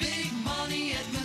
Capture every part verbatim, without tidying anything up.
big money at Menards.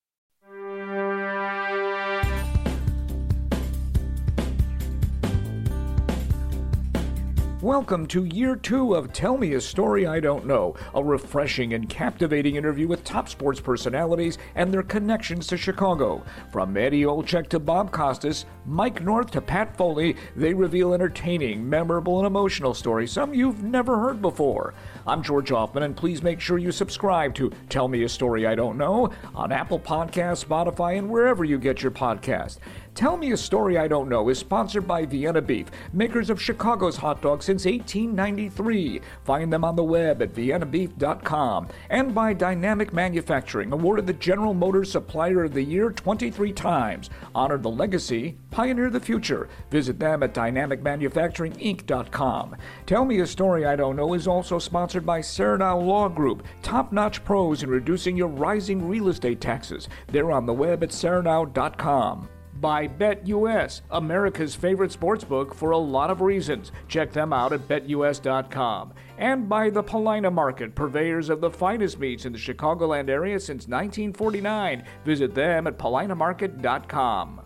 Welcome to year two of Tell Me a Story I Don't Know, a refreshing and captivating interview with top sports personalities and their connections to Chicago. From Eddie Olczyk to Bob Costas, Mike North to Pat Foley, they reveal entertaining, memorable, and emotional stories, some you've never heard before. I'm George Hoffman, and please make sure you subscribe to Tell Me a Story I Don't Know on Apple Podcasts, Spotify, and wherever you get your podcast. Tell Me a Story I Don't Know is sponsored by Vienna Beef, makers of Chicago's hot dogs since eighteen ninety-three. Find them on the web at vienna beef dot com. And by Dynamic Manufacturing, awarded the General Motors Supplier of the Year twenty-three times. Honor the legacy, pioneer the future. Visit them at dynamic manufacturing inc dot com. Tell Me a Story I Don't Know is also sponsored by Saranow Law Group, top-notch pros in reducing your rising real estate taxes. They're on the web at saranow dot com. By BetUS, America's favorite sportsbook for a lot of reasons. Check them out at bet U S dot com. And by the Paulina Market, purveyors of the finest meats in the Chicagoland area since nineteen forty-nine. Visit them at paulina market dot com.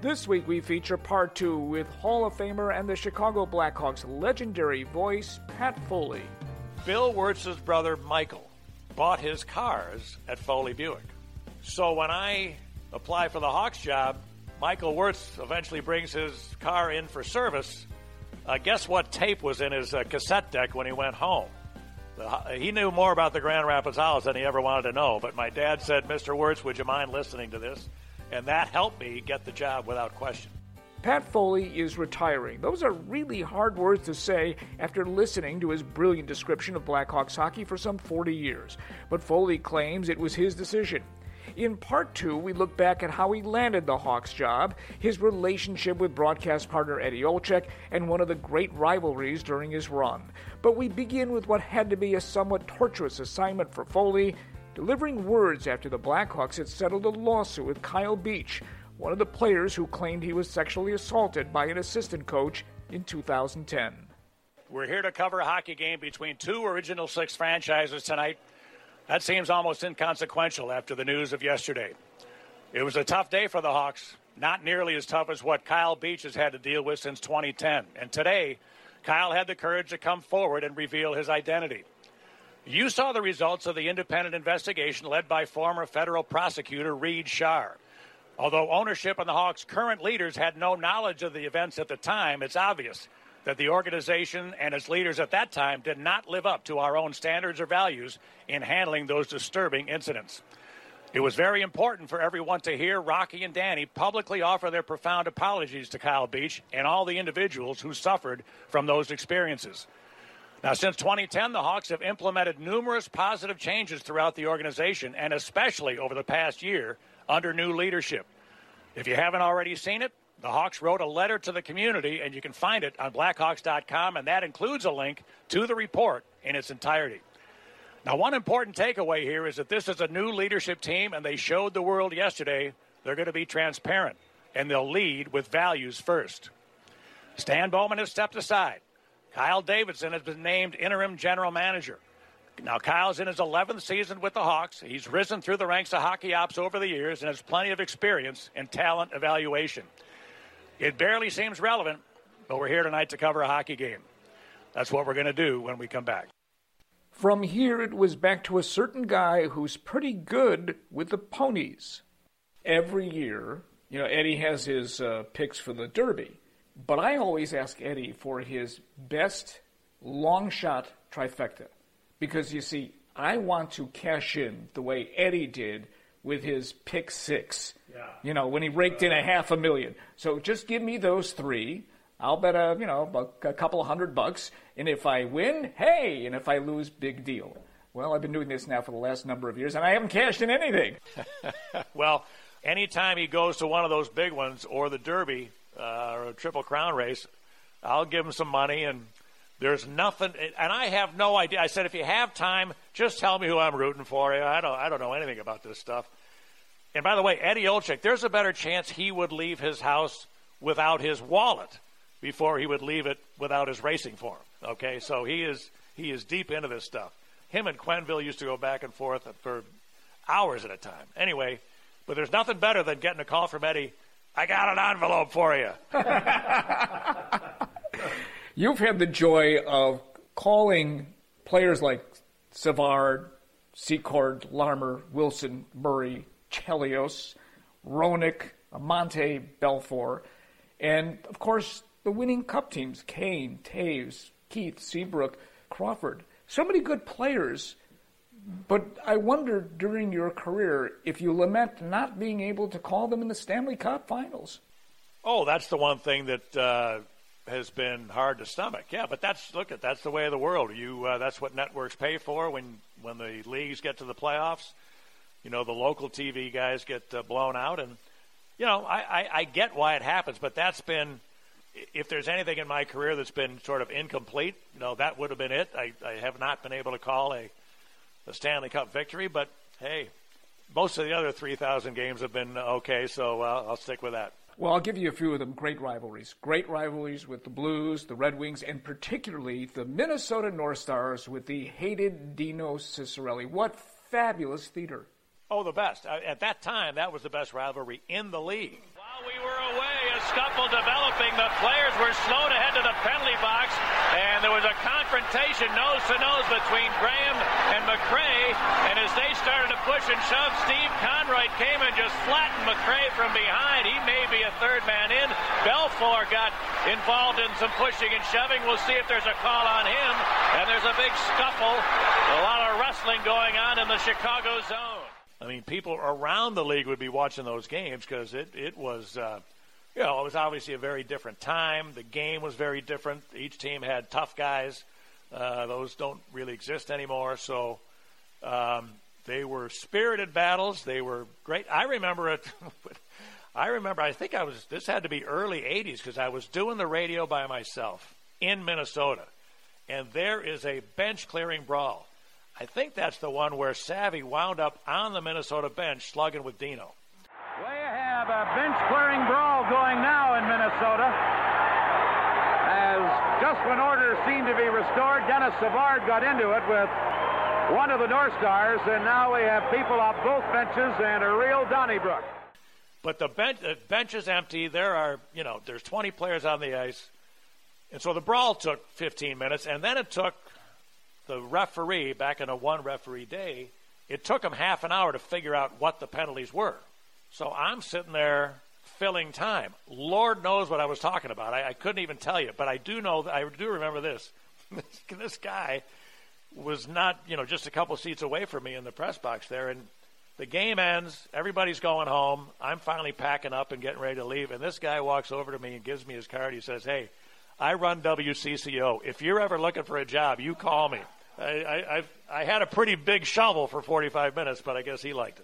This week we feature part two with Hall of Famer and the Chicago Blackhawks legendary voice, Pat Foley. Bill Wirtz's brother, Michael, bought his cars at Foley Buick. So when I apply for the Hawks job, Michael Wirtz eventually brings his car in for service. Uh, guess what tape was in his uh, cassette deck when he went home? The, he knew more about the Grand Rapids Owls than he ever wanted to know, but my dad said, "Mister Wirtz, would you mind listening to this?" And that helped me get the job without question. Pat Foley is retiring. Those are really hard words to say after listening to his brilliant description of Blackhawks hockey for some forty years. But Foley claims it was his decision. In part two, we look back at how he landed the Hawks job, his relationship with broadcast partner Eddie Olczyk, and one of the great rivalries during his run. But we begin with what had to be a somewhat tortuous assignment for Foley, delivering words after the Blackhawks had settled a lawsuit with Kyle Beach, one of the players who claimed he was sexually assaulted by an assistant coach in two thousand ten. We're here to cover a hockey game between two Original Six franchises tonight. That seems almost inconsequential after the news of yesterday. It was a tough day for the Hawks, not nearly as tough as what Kyle Beach has had to deal with since twenty ten. And today, Kyle had the courage to come forward and reveal his identity. You saw the results of the independent investigation led by former federal prosecutor Reed Schar. Although ownership and the Hawks' current leaders had no knowledge of the events at the time, it's obvious that the organization and its leaders at that time did not live up to our own standards or values in handling those disturbing incidents. It was very important for everyone to hear Rocky and Danny publicly offer their profound apologies to Kyle Beach and all the individuals who suffered from those experiences. Now, since twenty ten, the Hawks have implemented numerous positive changes throughout the organization, and especially over the past year under new leadership. If you haven't already seen it, the Hawks wrote a letter to the community, and you can find it on blackhawks dot com, and that includes a link to the report in its entirety. Now, one important takeaway here is that this is a new leadership team, and they showed the world yesterday they're going to be transparent, and they'll lead with values first. Stan Bowman has stepped aside. Kyle Davidson has been named interim general manager. Now, Kyle's in his eleventh season with the Hawks. He's risen through the ranks of hockey ops over the years and has plenty of experience in talent evaluation. It barely seems relevant, but we're here tonight to cover a hockey game. That's what we're going to do when we come back. From here, it was back to a certain guy who's pretty good with the ponies. Every year, you know, Eddie has his uh, picks for the Derby. But I always ask Eddie for his best long-shot trifecta. Because, you see, I want to cash in the way Eddie did with his pick six, yeah. you know, when he raked in a half a million. So just give me those three. I'll bet, a, you know, a couple hundred bucks. And if I win, hey, and if I lose, big deal. Well, I've been doing this now for the last number of years, and I haven't cashed in anything. Well, anytime he goes to one of those big ones or the Derby uh, or a Triple Crown race, I'll give him some money and... There's nothing, and I have no idea. I said, if you have time, just tell me who I'm rooting for. I don't, I don't know anything about this stuff. And by the way, Eddie Olczyk, there's a better chance he would leave his house without his wallet before he would leave it without his racing form. Okay, so he is he is deep into this stuff. Him and Quenneville used to go back and forth for hours at a time. Anyway, but there's nothing better than getting a call from Eddie. I got an envelope for you. You've had the joy of calling players like Savard, Secord, Larmer, Wilson, Murray, Chelios, Roenick, Amante, Belfour, and, of course, the winning cup teams, Kane, Taves, Keith, Seabrook, Crawford. So many good players, but I wonder during your career if you lament not being able to call them in the Stanley Cup Finals. Oh, that's the one thing that... Uh... has been hard to stomach. Yeah, but that's, look, at that's the way of the world. You uh, that's what networks pay for when, when the leagues get to the playoffs. You know, the local T V guys get uh, blown out. And, you know, I, I, I get why it happens, but that's been, if there's anything in my career that's been sort of incomplete, you know, that would have been it. I, I have not been able to call a, a Stanley Cup victory, but, hey, most of the other three thousand games have been okay, so uh, I'll stick with that. Well, I'll give you a few of them. Great rivalries. Great rivalries with the Blues, the Red Wings, and particularly the Minnesota North Stars with the hated Dino Cicerelli. What fabulous theater. Oh, the best. At that time, that was the best rivalry in the league. While we were away, a scuffle developing. The players were slow to head to the penalty box, and there was a confrontation nose-to-nose between Graham and McCray, and as they started to push and shove, Steve Conroy came and just flattened McCray from behind. He may be a third man in. Belfour got involved in some pushing and shoving. We'll see if there's a call on him, and there's a big scuffle. A lot of wrestling going on in the Chicago zone. I mean, people around the league would be watching those games because it, it was, uh, you know, it was obviously a very different time. The game was very different. Each team had tough guys. Uh, those don't really exist anymore. So um, they were spirited battles. They were great. I remember it. I remember, I think I was, this had to be early eighties because I was doing the radio by myself in Minnesota. And there is a bench-clearing brawl. I think that's the one where Savvy wound up on the Minnesota bench slugging with Dino. We have a bench-clearing brawl going now in Minnesota. As just when order seemed to be restored, Dennis Savard got into it with one of the North Stars, and now we have people off both benches and a real Donnybrook. But the bench, the bench is empty. There are, you know, there's twenty players on the ice. And so the brawl took fifteen minutes, and then it took... The referee, back in a one-referee day, it took him half an hour to figure out what the penalties were. So I'm sitting there filling time. Lord knows what I was talking about. I, I couldn't even tell you, but I do know, I do remember this. This guy was not, you know, just a couple seats away from me in the press box there, and the game ends. Everybody's going home. I'm finally packing up and getting ready to leave, and this guy walks over to me and gives me his card. He says, "Hey, I run W C C O. If you're ever looking for a job, you call me." I, I, I've, I had a pretty big shovel for forty-five minutes, but I guess he liked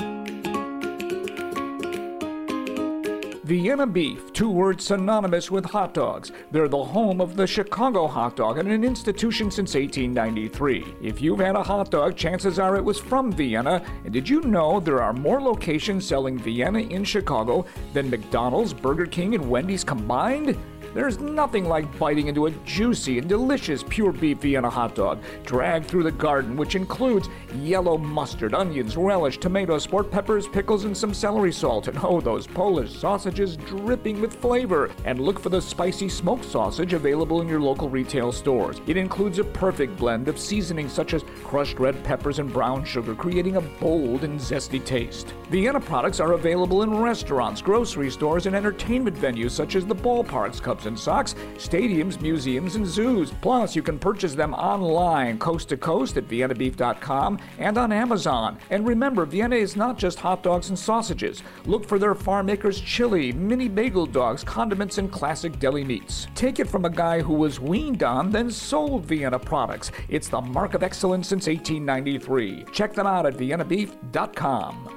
it. Vienna Beef, two words synonymous with hot dogs. They're the home of the Chicago hot dog and an institution since eighteen ninety-three. If you've had a hot dog, chances are it was from Vienna. And did you know there are more locations selling Vienna in Chicago than McDonald's, Burger King, and Wendy's combined? There's nothing like biting into a juicy and delicious pure beef Vienna hot dog, dragged through the garden, which includes yellow mustard, onions, relish, tomatoes, sport peppers, pickles, and some celery salt. And oh, those Polish sausages dripping with flavor. And look for the spicy smoked sausage available in your local retail stores. It includes a perfect blend of seasonings such as crushed red peppers and brown sugar, creating a bold and zesty taste. Vienna products are available in restaurants, grocery stores, and entertainment venues such as the ballparks, Cubs and Sox, stadiums, museums, and zoos. Plus, you can purchase them online, coast to coast at vienna beef dot com and on Amazon. And remember, Vienna is not just hot dogs and sausages. Look for their farm makers chili, mini bagel dogs, condiments, and classic deli meats. Take it from a guy who was weaned on, then sold Vienna products. It's the mark of excellence since eighteen ninety-three. Check them out at vienna beef dot com.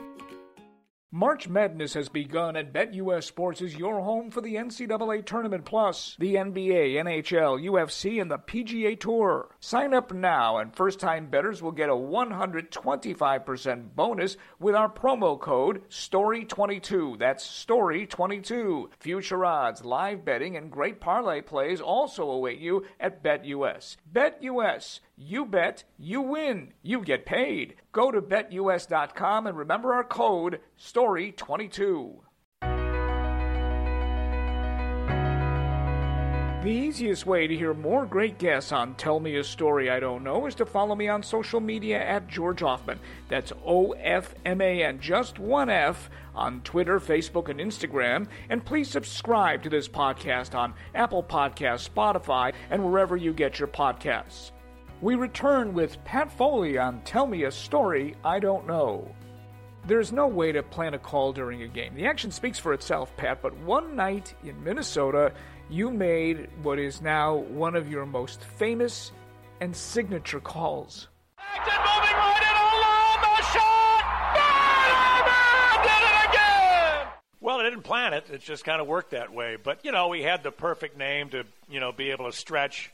March Madness has begun, and BetUS Sports is your home for the N C double A Tournament, plus the N B A, N H L, U F C, and the P G A Tour. Sign up now, and first-time bettors will get a one hundred twenty-five percent bonus with our promo code story twenty-two. That's story twenty-two. Future odds, live betting, and great parlay plays also await you at BetUS. BetUS. You bet, you win, you get paid. Go to bet U S dot com and remember our code, story twenty-two. The easiest way to hear more great guests on Tell Me a Story I Don't Know is to follow me on social media at George Hoffman. That's O F M A N, just one F, on Twitter, Facebook, and Instagram. And please subscribe to this podcast on Apple Podcasts, Spotify, and wherever you get your podcasts. We return with Pat Foley on Tell Me a Story I Don't Know. There's no way to plan a call during a game. The action speaks for itself, Pat, but one night in Minnesota, you made what is now one of your most famous and signature calls. Action moving right in, along the shot! Bad, did it again! Well, I didn't plan it. It just kind of worked that way. But, you know, we had the perfect name to, you know, be able to stretch.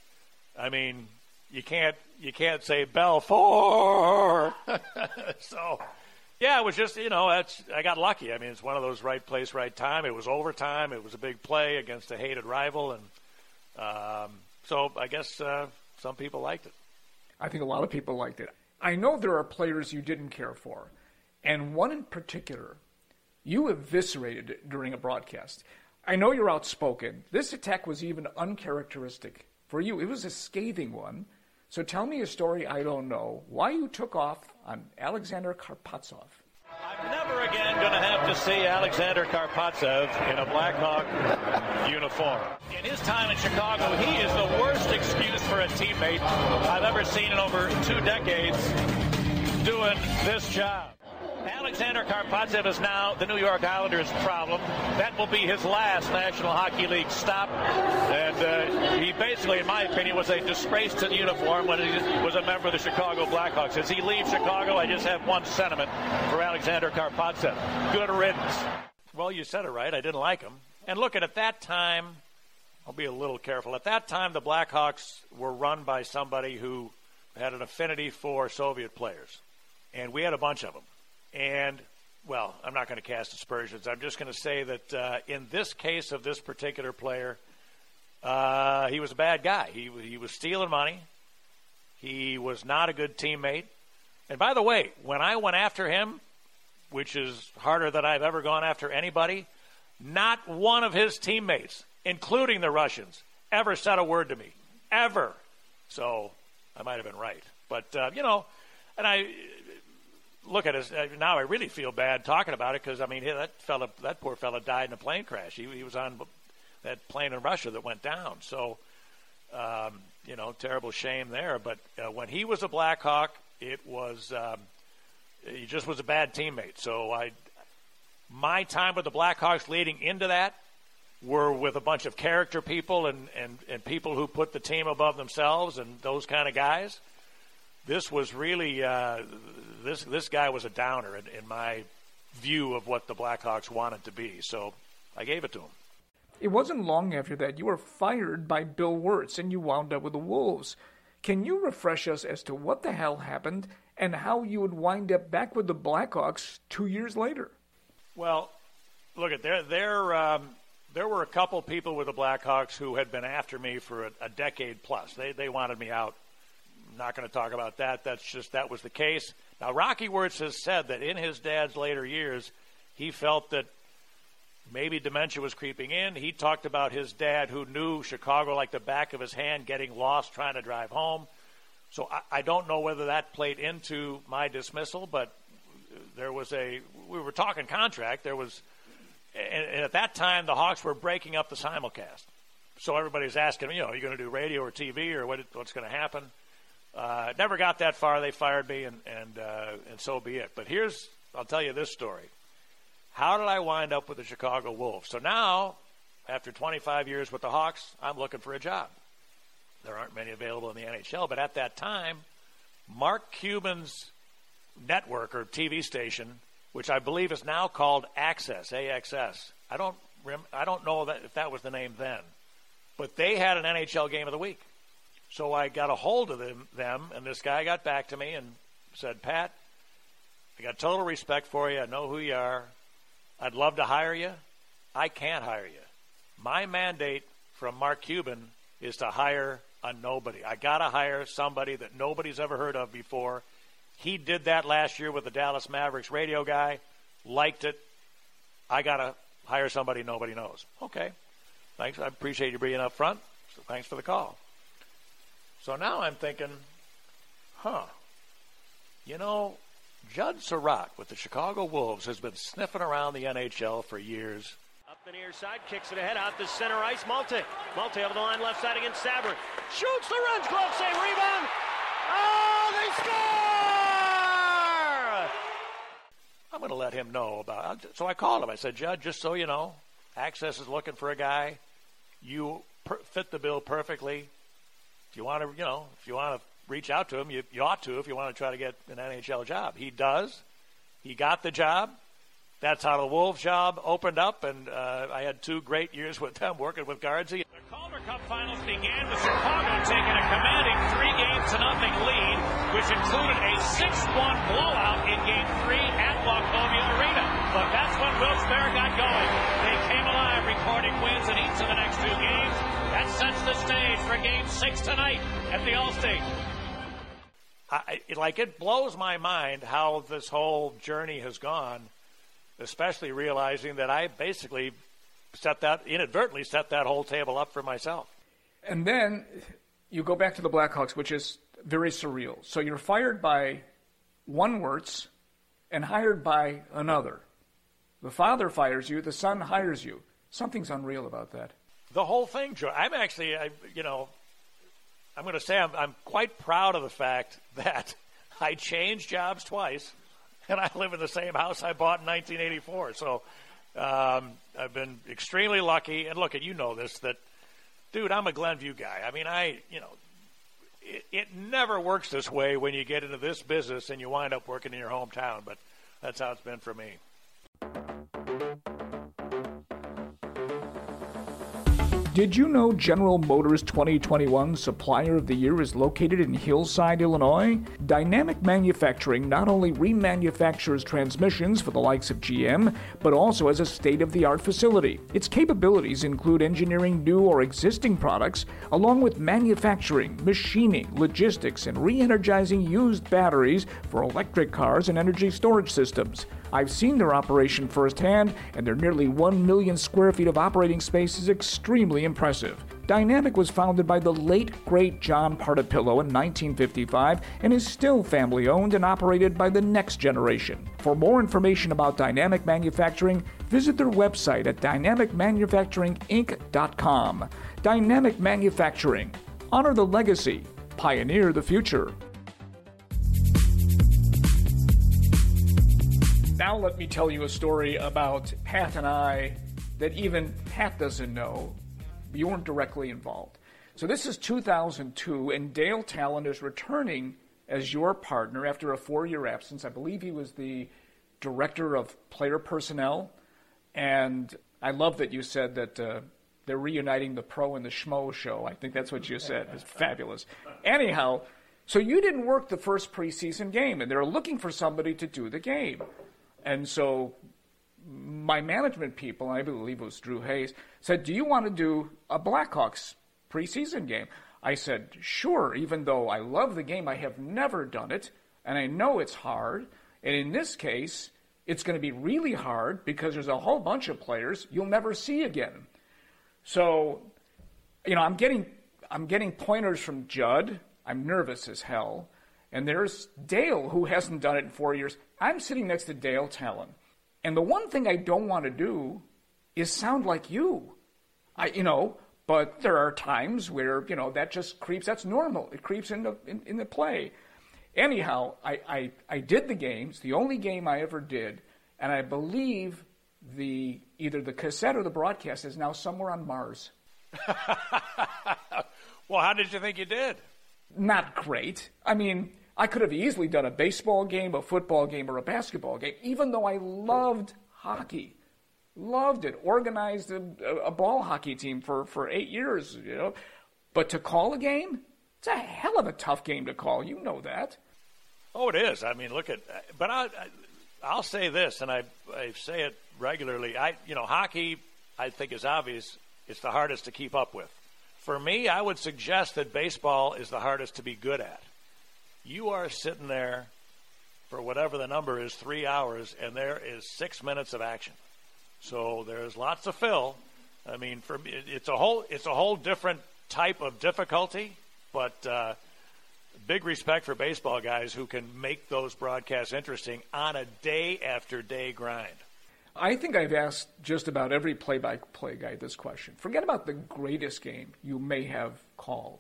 I mean... You can't you can't say Belfour. So, yeah, it was just, you know, that's, I got lucky. I mean, it's one of those right place, right time. It was overtime. It was a big play against a hated rival. And um, so I guess uh, some people liked it. I think a lot of people liked it. I know there are players you didn't care for. And one in particular, you eviscerated during a broadcast. I know you're outspoken. This attack was even uncharacteristic for you. It was a scathing one. So tell me a story I don't know, why you took off on Alexander Karpatsov. I'm never again going to have to see Alexander Karpatsov in a Blackhawk uniform. In his time in Chicago, he is the worst excuse for a teammate I've ever seen in over two decades doing this job. Alexander Karpatsov is now the New York Islanders' problem. That will be his last National Hockey League stop. And uh, he basically, in my opinion, was a disgrace to the uniform when he was a member of the Chicago Blackhawks. As he leaves Chicago, I just have one sentiment for Alexander Karpatsov. Good riddance. Well, you said it right. I didn't like him. And look, at that time, I'll be a little careful. At that time, the Blackhawks were run by somebody who had an affinity for Soviet players. And we had a bunch of them. And, well, I'm not going to cast aspersions. I'm just going to say that uh, in this case of this particular player, uh, he was a bad guy. He, he was stealing money. He was not a good teammate. And, by the way, when I went after him, which is harder than I've ever gone after anybody, not one of his teammates, including the Russians, ever said a word to me. Ever. So I might have been right. But, uh, you know, and I... Look at us now. I really feel bad talking about it because I mean that fella, that poor fella, died in a plane crash. He, he was on that plane in Russia that went down. So, um, you know, terrible shame there. But uh, when he was a Blackhawk, it was um, he just was a bad teammate. So I, my time with the Blackhawks leading into that were with a bunch of character people and and and people who put the team above themselves and those kind of guys. This was really uh, this this guy was a downer in, in my view of what the Blackhawks wanted to be. So I gave it to him. It wasn't long after that you were fired by Bill Wirtz and you wound up with the Wolves. Can you refresh us as to what the hell happened and how you would wind up back with the Blackhawks two years later? Well, look, at there, there, um, there were a couple people with the Blackhawks who had been after me for a, a decade plus. They, they wanted me out. I'm not going to talk about that. That's just, that was the case. Now, Rocky Wirtz has said that in his dad's later years, he felt that maybe dementia was creeping in. He talked about his dad, who knew Chicago like the back of his hand, getting lost trying to drive home. So I, I don't know whether that played into my dismissal, but there was a – we were talking contract. There was – and at that time, the Hawks were breaking up the simulcast. So everybody's asking, you know, are you going to do radio or T V or what, what's going to happen? Uh, never got that far. They fired me, and, and, uh, and so be it. But here's – I'll tell you this story. How did I wind up with the Chicago Wolves? So now, after twenty-five years with the Hawks, I'm looking for a job. There aren't many available in the N H L, but at that time, Mark Cuban's network or T V station, which I believe is now called Access, A X S. I don't I don't know that, if that was the name then, but they had an N H L game of the week. So I got a hold of them, them and this guy got back to me and said, Pat, I got total respect for you. I know who you are. I'd love to hire you. I can't hire you. My mandate from Mark Cuban is to hire a nobody. I got to hire somebody that nobody's ever heard of before. He did that last year with the Dallas Mavericks radio guy, liked it. I got to hire somebody nobody knows. Okay. Thanks. I appreciate you being up front. So thanks for the call. So now I'm thinking, huh, you know, Judd Surratt with the Chicago Wolves has been sniffing around the N H L for years. Up the near side, kicks it ahead, out to center ice, Malte. Malte over the line, left side against Savard. Shoots the runs, glove save, rebound. Oh, they score! I'm going to let him know about it. So I called him. I said, Judd, just so you know, Access is looking for a guy. You per- fit the bill perfectly. If you want to, you know, if you want to, reach out to him. You, you ought to if you want to try to get an N H L job. He does. He got the job. That's how the Wolves job opened up, and uh, I had two great years with them working with Guardsy. The Calder Cup Finals began with Chicago taking a commanding three games to nothing lead, which included a six one blowout in Game three at Wachovia Arena. But that's when Wilkes-Barre got going. They came alive, recording wins in each of the next two games. That sets the stage for Game six tonight at the Allstate. I, like, it blows my mind how this whole journey has gone, especially realizing that I basically set that, inadvertently set that whole table up for myself. And then you go back to the Blackhawks, which is very surreal. So you're fired by one Wirtz and hired by another. The father fires you, the son hires you. Something's unreal about that. The whole thing, Joe. I'm actually, I, you know... I'm going to say I'm, I'm quite proud of the fact that I changed jobs twice, and I live in the same house I bought in nineteen eighty-four. So um, I've been extremely lucky. And look, and you know this, that, dude, I'm a Glenview guy. I mean, I, you know, it, it never works this way when you get into this business and you wind up working in your hometown. But that's how it's been for me. Did you know General Motors twenty twenty-one Supplier of the Year is located in Hillside, Illinois? Dynamic Manufacturing not only remanufactures transmissions for the likes of G M, but also has a state-of-the-art facility. Its capabilities include engineering new or existing products, along with manufacturing, machining, logistics, and re-energizing used batteries for electric cars and energy storage systems. I've seen their operation firsthand, and their nearly one million square feet of operating space is extremely impressive. Dynamic was founded by the late, great John Partipillo in nineteen fifty-five and is still family-owned and operated by the next generation. For more information about Dynamic Manufacturing, visit their website at dynamic manufacturing inc dot com. Dynamic Manufacturing. Honor the legacy. Pioneer the future. Now let me tell you a story about Pat and I that even Pat doesn't know. You weren't directly involved. So this is two thousand two, and Dale Tallon is returning as your partner after a four-year absence. I believe he was the director of player personnel. And I love that you said that uh, they're reuniting the pro and the schmo show. I think that's what you said. It's fabulous. Anyhow, so you didn't work the first preseason game, and they're looking for somebody to do the game. And so my management people, I believe it was Drew Hayes, said, do you want to do a Blackhawks preseason game? I said, sure, even though I love the game, I have never done it, and I know it's hard. And in this case, it's going to be really hard because there's a whole bunch of players you'll never see again. So, you know, I'm getting I'm getting pointers from Judd. I'm nervous as hell. And there's Dale, who hasn't done it in four years. I'm sitting next to Dale Tallon. And the one thing I don't want to do is sound like you. I, you know, but there are times where, you know, that just creeps. That's normal. It creeps in the, in, in the play. Anyhow, I, I, I did the games, the only game I ever did, and I believe the either the cassette or the broadcast is now somewhere on Mars. Well, how did you think you did? Not great. I mean, I could have easily done a baseball game, a football game, or a basketball game, even though I loved hockey. Loved it. Organized a, a ball hockey team for, for eight years, you know. But to call a game, it's a hell of a tough game to call. You know that. Oh, it is. I mean, look at, but I, I, I'll say this, and I, I say it regularly. I, you know, hockey, I think is obvious. It's the hardest to keep up with. For me, I would suggest that baseball is the hardest to be good at. You are sitting there for whatever the number is, three hours, and there is six minutes of action. So there's lots of fill. I mean, for me, it's a whole, it's a whole different type of difficulty. But uh, big respect for baseball guys who can make those broadcasts interesting on a day-after-day grind. I think I've asked just about every play-by-play guy this question. Forget about the greatest game you may have called.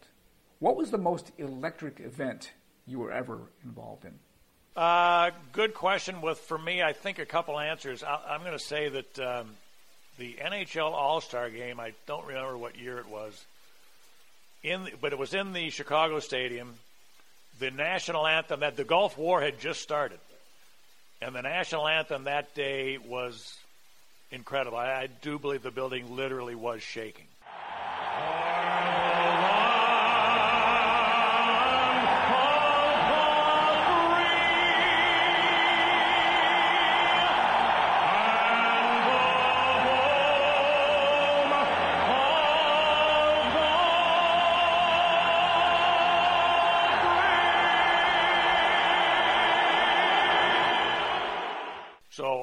What was the most electric event you were ever involved in? Uh, good question with, for me, I think a couple answers. I, I'm going to say that um, the N H L All-Star Game, I don't remember what year it was, In the, but it was in the Chicago Stadium, the national anthem, that the Gulf War had just started. And the national anthem that day was incredible. I, I do believe the building literally was shaking.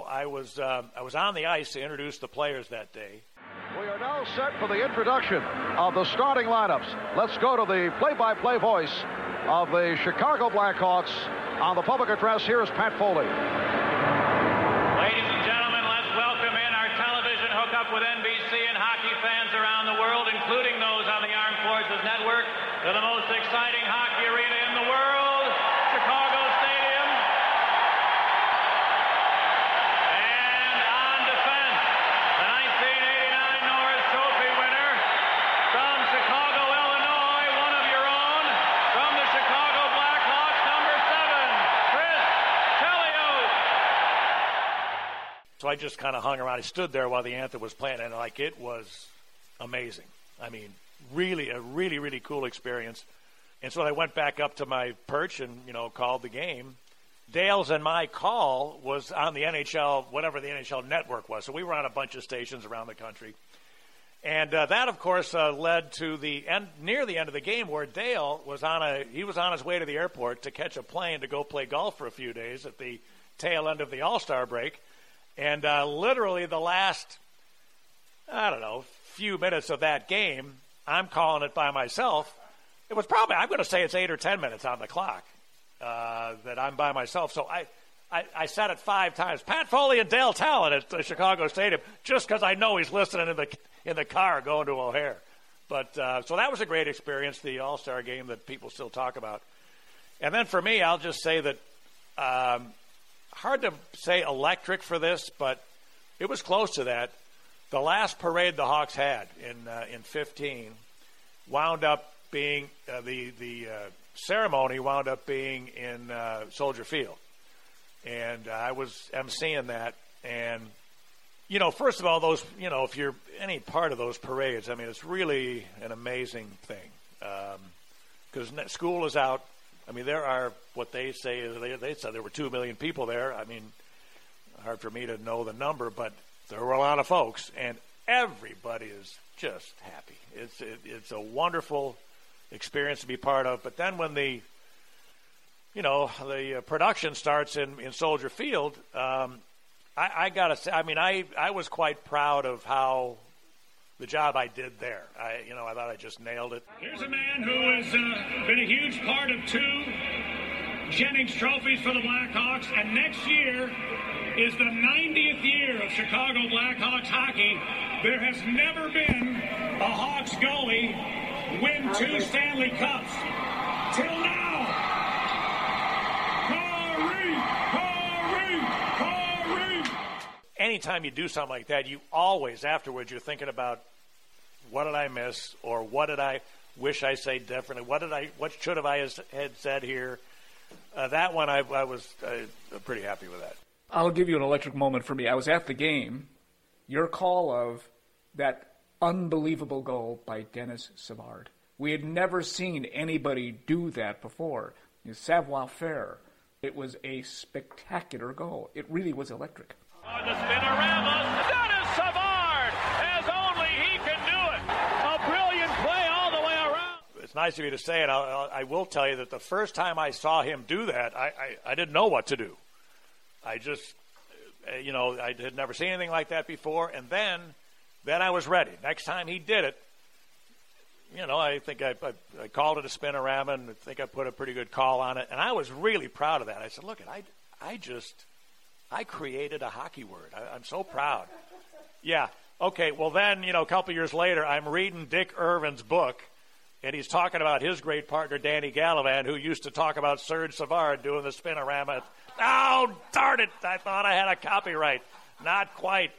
I was uh, I was on the ice to introduce the players that day. We are now set for the introduction of the starting lineups. Let's go to the play-by-play voice of the Chicago Blackhawks. On the public address, here is Pat Foley. Ladies and gentlemen, let's welcome in our television hookup with N B C and hockey fans around the world, including those on the Armed Forces Network, to the most exciting hockey arena in the world, Chicago Stadium. So I just kind of hung around. I stood there while the anthem was playing, and, like, it was amazing. I mean, really, a really, really cool experience. And so I went back up to my perch and, you know, called the game. Dale's and my call was on the N H L, whatever the N H L network was. So we were on a bunch of stations around the country. And uh, that, of course, uh, led to the end, near the end of the game, where Dale was on a – he was on his way to the airport to catch a plane to go play golf for a few days at the tail end of the All-Star break. And uh, literally the last, I don't know, few minutes of that game, I'm calling it by myself. It was probably, I'm going to say it's eight or ten minutes on the clock uh, that I'm by myself. So I, I, I said it five times. Pat Foley and Dale Tallon at the Chicago Stadium, just because I know he's listening in the in the car going to O'Hare. But uh, so that was a great experience, the All-Star game that people still talk about. And then for me, I'll just say that um, – hard to say electric for this, but it was close to that. The last parade the Hawks had in uh, in fifteen wound up being uh, the the uh, ceremony wound up being in uh, Soldier Field, and uh, I was emceeing that, and you know, first of all, those, you know, if you're any part of those parades, I mean, it's really an amazing thing. Um, because school is out. I mean, there are what they say is they, they said there were two million people there. I mean, hard for me to know the number, but there were a lot of folks, and everybody is just happy. It's it, it's a wonderful experience to be part of. But then when the, you know, the uh, production starts in, in Soldier Field, um, I, I gotta say, I mean, I, I was quite proud of how the job I did there. I, you know, I thought I just nailed it. Here's a man who has uh, been a huge part of two Jennings trophies for the Blackhawks, and next year is the ninetieth year of Chicago Blackhawks hockey. There has never been a Hawks goalie win two Stanley Cups till now. Hurry, hurry, hurry. Anytime you do something like that, you always afterwards you're thinking about what did I miss, or what did I wish I said differently? What did I? What should have I had said here? Uh, that one, I, I was uh, pretty happy with that. I'll give you an electric moment for me. I was at the game. Your call of that unbelievable goal by Dennis Savard. We had never seen anybody do that before. The savoir-faire. It was a spectacular goal. It really was electric. On the spinorama, Dennis Savard, as only he can do it. A brilliant play all the way around. It's nice of you to say it. I'll, I will tell you that the first time I saw him do that, I, I, I didn't know what to do. I just, you know, I had never seen anything like that before. And then, then I was ready. Next time he did it, you know, I think I, I, I called it a spinorama, and I think I put a pretty good call on it. And I was really proud of that. I said, look, I, I just, I created a hockey word. I, I'm so proud. Yeah. Okay. Well, then, you know, a couple years later, I'm reading Dick Irvin's book, and he's talking about his great partner, Danny Gallivan, who used to talk about Serge Savard doing the spinorama. Oh, darn it. I thought I had a copyright. Not quite.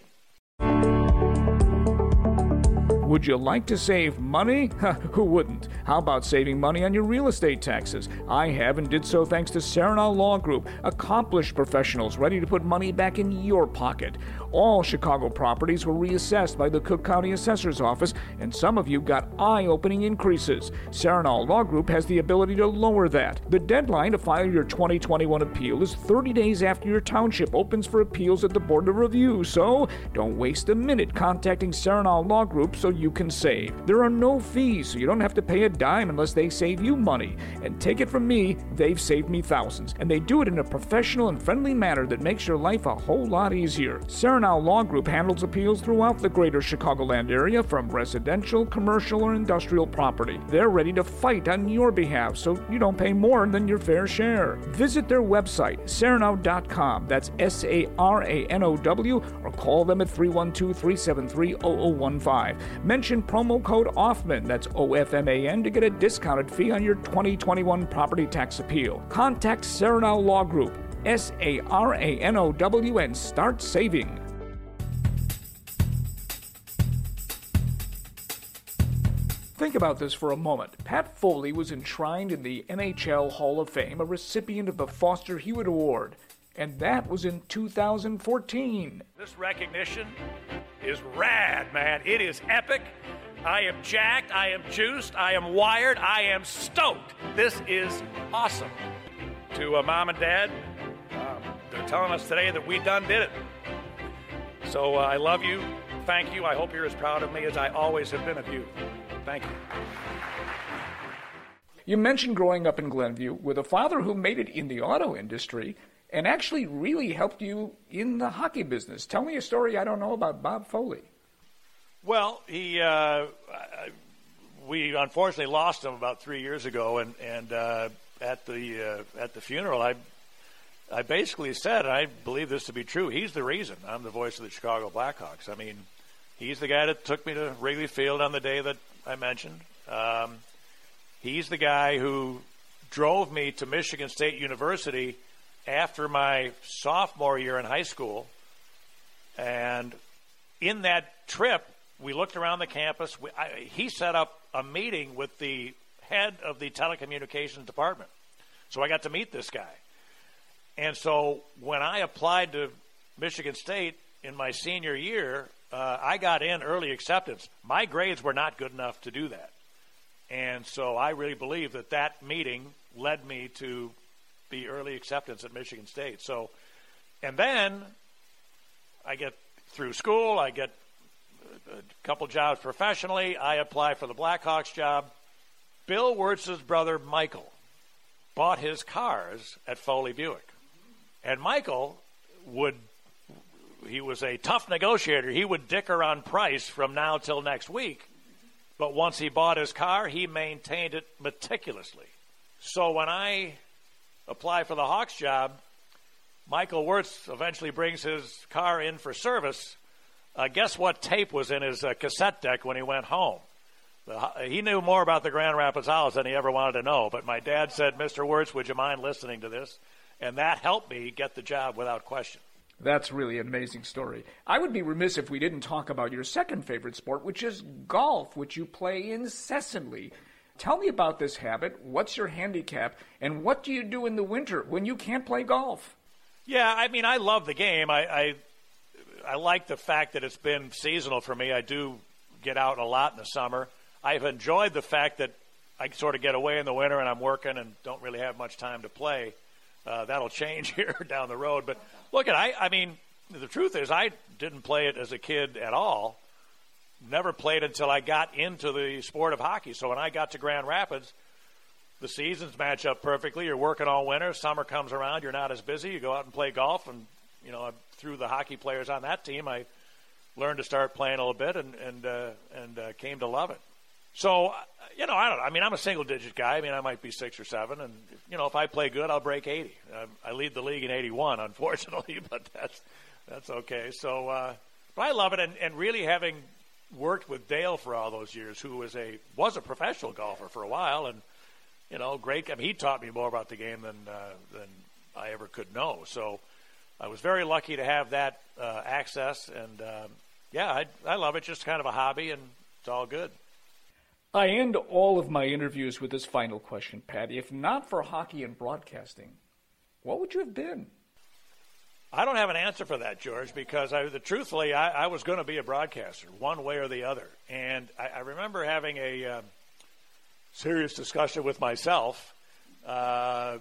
Would you like to save money? Who wouldn't? How about saving money on your real estate taxes? I have, and did so thanks to Saranow Law Group, accomplished professionals ready to put money back in your pocket. All Chicago properties were reassessed by the Cook County Assessor's Office, and some of you got eye-opening increases. Saranow Law Group has the ability to lower that. The deadline to file your twenty twenty-one appeal is thirty days after your township opens for appeals at the Board of Review, so don't waste a minute contacting Saranow Law Group so you you can save. There are no fees, so you don't have to pay a dime unless they save you money. And take it from me, they've saved me thousands, and they do it in a professional and friendly manner that makes your life a whole lot easier. Saranow Law Group handles appeals throughout the greater Chicagoland area from residential, commercial, or industrial property. They're ready to fight on your behalf so you don't pay more than your fair share. Visit their website, saranow dot com, that's S A R A N O W, or call them at three one two, three seven three, zero zero one five. Mention promo code OFFMAN, that's O F M A N, to get a discounted fee on your twenty twenty-one property tax appeal. Contact Saranow Law Group, S A R A N O W, and start saving. Think about this for a moment. Pat Foley was enshrined in the N H L Hall of Fame, a recipient of the Foster Hewitt Award, and that was in two thousand fourteen. This recognition is rad, man. It is epic. I am jacked. I am juiced. I am wired. I am stoked. This is awesome. To uh, Mom and Dad, uh, they're telling us today that we done did it. So uh, I love you. Thank you. I hope you're as proud of me as I always have been of you. Thank you. You mentioned growing up in Glenview with a father who made it in the auto industry and actually really helped you in the hockey business. Tell me a story I don't know about Bob Foley. Well, he uh, we unfortunately lost him about three years ago, and and uh, at the uh, at the funeral, I I basically said, and I believe this to be true, he's the reason I'm the voice of the Chicago Blackhawks. I mean, he's the guy that took me to Wrigley Field on the day that I mentioned. Um, he's the guy who drove me to Michigan State University after my sophomore year in high school. And in that trip, we looked around the campus. We, I, he set up a meeting with the head of the telecommunications department. So I got to meet this guy. And so when I applied to Michigan State in my senior year, uh, I got in early acceptance. My grades were not good enough to do that. And so I really believe that that meeting led me to be early acceptance at Michigan State. So, and then I get through school, I get a couple jobs professionally. I apply for the Blackhawks job. Bill Wirtz's brother, Michael, bought his cars at Foley Buick. And Michael would, he was a tough negotiator. He would dicker on price from now till next week. But once he bought his car, he maintained it meticulously. So when I apply for the Hawks job, Michael Wirtz eventually brings his car in for service. Uh, guess what tape was in his uh, cassette deck when he went home? The, he knew more about the Grand Rapids Owls than he ever wanted to know, but my dad said, Mister Wirtz, would you mind listening to this? And that helped me get the job without question. That's really an amazing story. I would be remiss if we didn't talk about your second favorite sport, which is golf, which you play incessantly. Tell me about this habit. What's your handicap? And what do you do in the winter when you can't play golf? Yeah, I mean, I love the game. I I, I like the fact that it's been seasonal for me. I do get out a lot in the summer. I've enjoyed the fact that I sort of get away in the winter and I'm working and don't really have much time to play. Uh, that'll change here down the road. But look, at I, I mean, the truth is I didn't play it as a kid at all. Never played until I got into the sport of hockey. So when I got to Grand Rapids, the seasons match up perfectly. You're working all winter. Summer comes around. You're not as busy. You go out and play golf. And, you know, through the hockey players on that team, I learned to start playing a little bit and, and, uh, and uh, came to love it. So, you know, I don't know. I mean, I'm a single-digit guy. I mean, I might be six or seven. And, you know, if I play good, I'll break eighty. Um, I lead the league in eighty-one, unfortunately, but that's that's okay. So, uh, but I love it. And, and really having worked with Dale for all those years, who was a was a professional golfer for a while, and, you know, great. I mean, he taught me more about the game than, uh, than I ever could know. So I was very lucky to have that uh, access. And, um, yeah, I, I love it. Just kind of a hobby, and it's all good. I end all of my interviews with this final question, Pat. If not for hockey and broadcasting, what would you have been? I don't have an answer for that, George, because I, the, truthfully, I, I was going to be a broadcaster, one way or the other. And I, I remember having a um, serious discussion with myself, uh,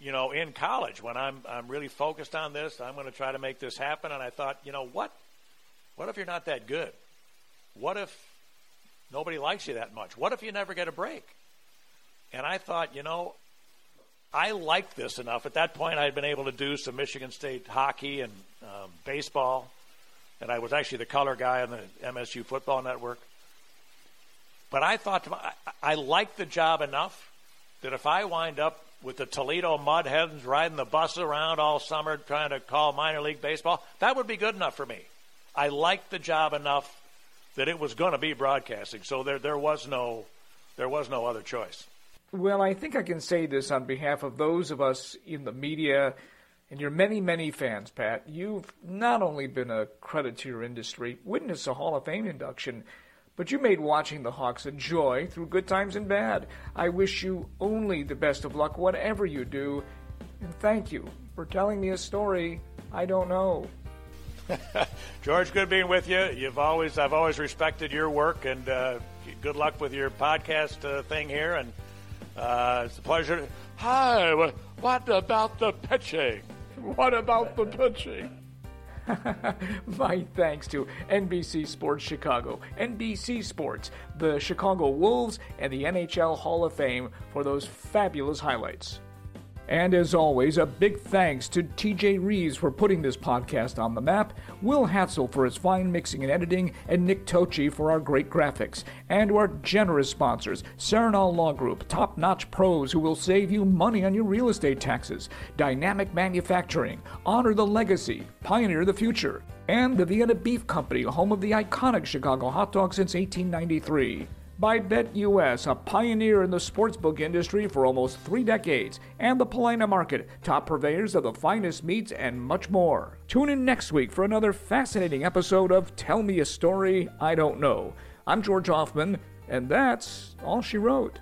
you know, in college when I'm I'm really focused on this. I'm going to try to make this happen. And I thought, you know, what? What if you're not that good? What if nobody likes you that much? What if you never get a break? And I thought, you know, I liked this enough. At that point, I had been able to do some Michigan State hockey and um, baseball, and I was actually the color guy on the M S U Football Network. But I thought, to my, I, I liked the job enough that if I wind up with the Toledo Mudhens riding the bus around all summer trying to call minor league baseball, that would be good enough for me. I liked the job enough that it was going to be broadcasting, so there there was no there was no other choice. Well, I think I can say this on behalf of those of us in the media and your many, many fans, Pat. You've not only been a credit to your industry, witnessed a Hall of Fame induction, but you made watching the Hawks a joy through good times and bad. I wish you only the best of luck, whatever you do, and thank you for telling me a story I don't know. George, good being with you. You've always, I've always respected your work, and uh, good luck with your podcast uh, thing here. And uh, it's a pleasure. Hi, what about the pitching? What about the pitching? My thanks to N B C Sports Chicago, N B C Sports, the Chicago Wolves, and the N H L Hall of Fame for those fabulous highlights. And as always, a big thanks to T J Reeves for putting this podcast on the map, Will Hatzel for his fine mixing and editing, and Nick Tochi for our great graphics. And to our generous sponsors, Saranow Law Group, top-notch pros who will save you money on your real estate taxes, Dynamic Manufacturing, Honor the Legacy, Pioneer the Future, and the Vienna Beef Company, home of the iconic Chicago hot dog since eighteen ninety-three. By BetUS, a pioneer in the sportsbook industry for almost three decades, and the Paulina Market, top purveyors of the finest meats and much more. Tune in next week for another fascinating episode of Tell Me a Story I Don't Know. I'm George Hoffman, and that's all she wrote.